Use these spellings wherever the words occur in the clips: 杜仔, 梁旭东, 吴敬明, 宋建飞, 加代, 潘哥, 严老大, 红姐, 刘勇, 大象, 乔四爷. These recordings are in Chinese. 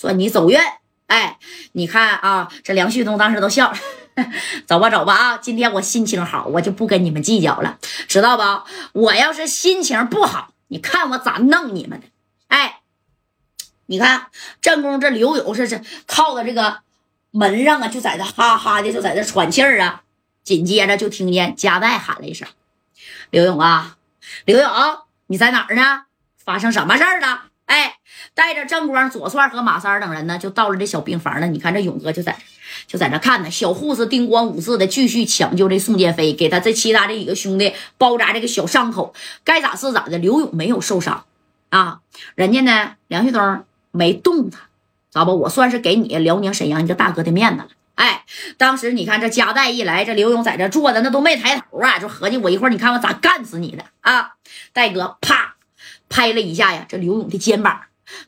说你走冤。哎，你看啊，这梁旭东当时都笑了。走吧走吧啊！今天我心情好，我就不跟你们计较了，知道吧？我要是心情不好，你看我咋弄你们的！哎，你看正宫这刘友是靠在这个门上啊，就在这哈哈的就在这喘气儿啊。紧接着就听见加代喊了一声：“刘勇啊，刘勇，你在哪儿呢？发生什么事儿了？”哎，带着正光、左帅和马三等人呢，就到了这小病房了。你看这勇哥就在这看呢。小护士丁光五四的继续抢救这宋建飞，给他这其他这几个兄弟包扎这个小伤口，该咋是咋的。刘勇没有受伤啊，人家呢梁旭东没动他，知道吧？我算是给你辽宁沈阳一个大哥的面子了。哎，当时你看这夹带一来，这刘勇在这坐着那都没抬头啊，就合计我一会儿你看我咋干死你的啊！戴哥啪拍了一下呀，这刘勇的肩膀。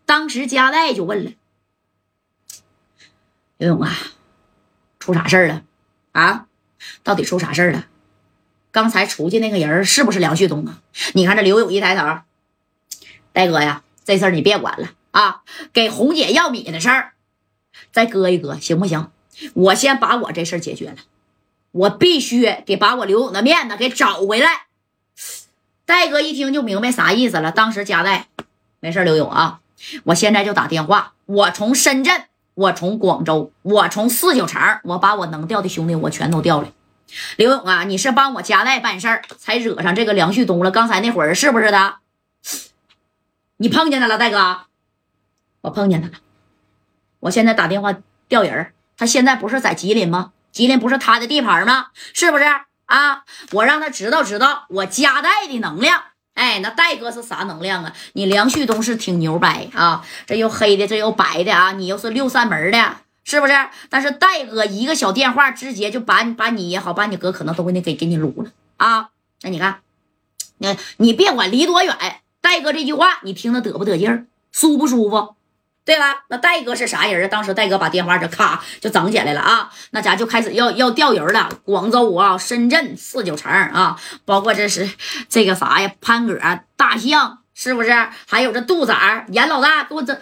当时加代就问了：“刘勇啊，出啥事儿了？啊，到底出啥事儿了？刚才出去那个人是不是梁旭东啊？”你看这刘勇一抬头：“戴哥呀，这事儿你别管了啊，给红姐要米的事儿，再搁一搁行不行？我先把我这事儿解决了，我必须得把我刘勇的面子给找回来。”戴哥一听就明白啥意思了，当时加代：“没事，刘勇啊，我现在就打电话，我从深圳，我从广州，我从四九城，我把我能调的兄弟我全都调来。刘勇啊，你是帮我加代办事儿，才惹上这个梁旭东了。刚才那会儿是不是的？你碰见他了，戴哥？我碰见他了。我现在打电话调人，他现在不是在吉林吗？吉林不是他的地盘吗？是不是？啊，我让他知道知道我加代的能量。哎，那戴哥是啥能量啊？你梁旭东是挺牛掰啊，这又黑的，这又白的啊，你又是六扇门的，是不是？但是戴哥一个小电话，直接就把你也好，把你哥可能都给你撸了啊。那你看，你别管离多远，戴哥这句话你听得得不得劲儿，舒不舒服？对吧？那戴哥是啥人啊？当时戴哥把电话这咔就整起来了啊，那家就开始要调人了。广州啊，深圳四九城啊，包括这是这个啥呀，潘哥、大象，是不是？还有这杜仔、严老大，给我整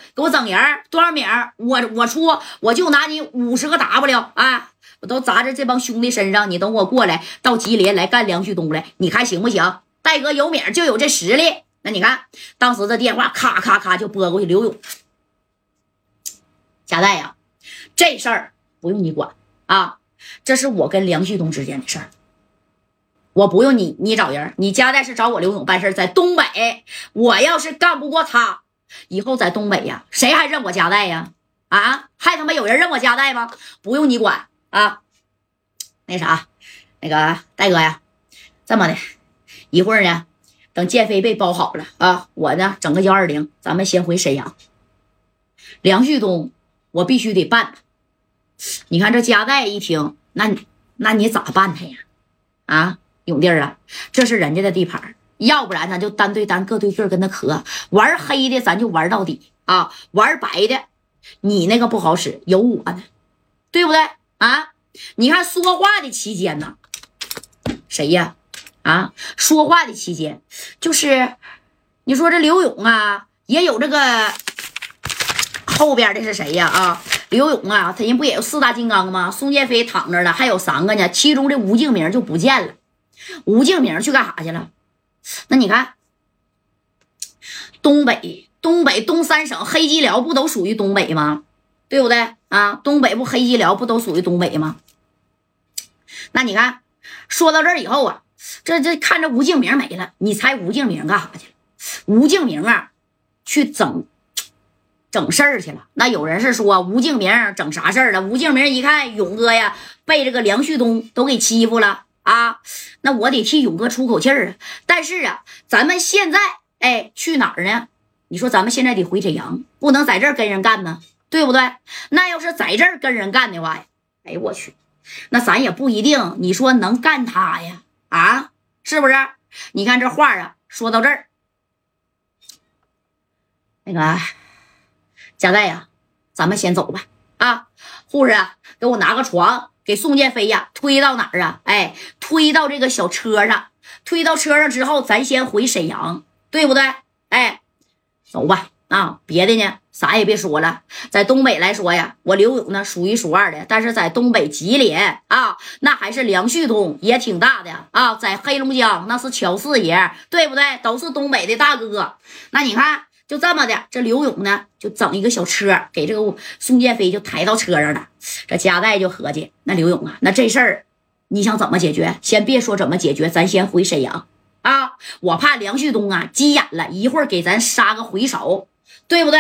人多少名？我出，我就拿你50个 W 啊，我都砸在这帮兄弟身上。你等我过来到吉林来干梁旭东来，你看行不行？戴哥有名就有这实力。那你看，当时这电话咔咔咔就拨过去，刘勇。贾代呀，这事儿不用你管啊，这是我跟梁旭东之间的事儿，我不用你找人，你贾代是找我刘勇办事，在东北，我要是干不过他，以后在东北呀，谁还认我贾代呀？啊，还他妈有人认我贾代吗？不用你管啊。那个戴哥呀，这么的，一会儿呢，等建飞被包好了啊，我呢整个120，咱们先回沈阳，梁旭东。我必须得办他。你看这加代一听，那你咋办他呀？啊，勇弟儿啊，这是人家的地盘，要不然咱就单对单，各对各跟他磕，玩黑的咱就玩到底啊，玩白的你那个不好使，有我呢，对不对啊？你看说话的期间呢，谁呀？啊，说话的期间就是你说这刘勇啊，也有这个。后边的是谁呀？啊，刘勇啊，他人不也有4大金刚吗？宋建飞躺着了，还有3个呢，其中这吴敬明就不见了。吴敬明去干啥去了？那你看，东北东三省黑吉辽不都属于东北吗？对不对啊？东北不黑吉辽不都属于东北吗？那你看，说到这儿以后啊，这看着吴敬明没了，你猜吴敬明干啥去了？吴敬明啊，去整事儿去了。那有人是说吴敬明整啥事儿了？吴敬明一看勇哥呀被这个梁旭东都给欺负了啊，那我得替勇哥出口气儿啊。但是啊，咱们现在哎去哪儿呢？你说咱们现在得回沈阳，不能在这儿跟人干呢，对不对？那要是在这儿跟人干的话呀，哎我去，那咱也不一定你说能干他呀啊，是不是？你看这话啊，说到这儿，那个。贾代呀，咱们先走吧啊！护士啊，给我拿个床，给宋建飞呀推到哪儿啊？哎，推到这个小车上，推到车上之后，咱先回沈阳，对不对？哎，走吧。啊，别的呢啥也别说了，在东北来说呀，我刘勇呢数一数二的，但是在东北吉林啊，那还是梁旭东也挺大的啊，在黑龙江那是乔四爷，对不对？都是东北的大哥。那你看就这么的，这刘勇呢就整一个小车给这个宋建飞就抬到车上了。这加代就合计，那刘勇啊，那这事儿你想怎么解决？先别说怎么解决，咱先回沈阳啊，我怕梁旭东啊急眼了，一会儿给咱杀个回手，对不对？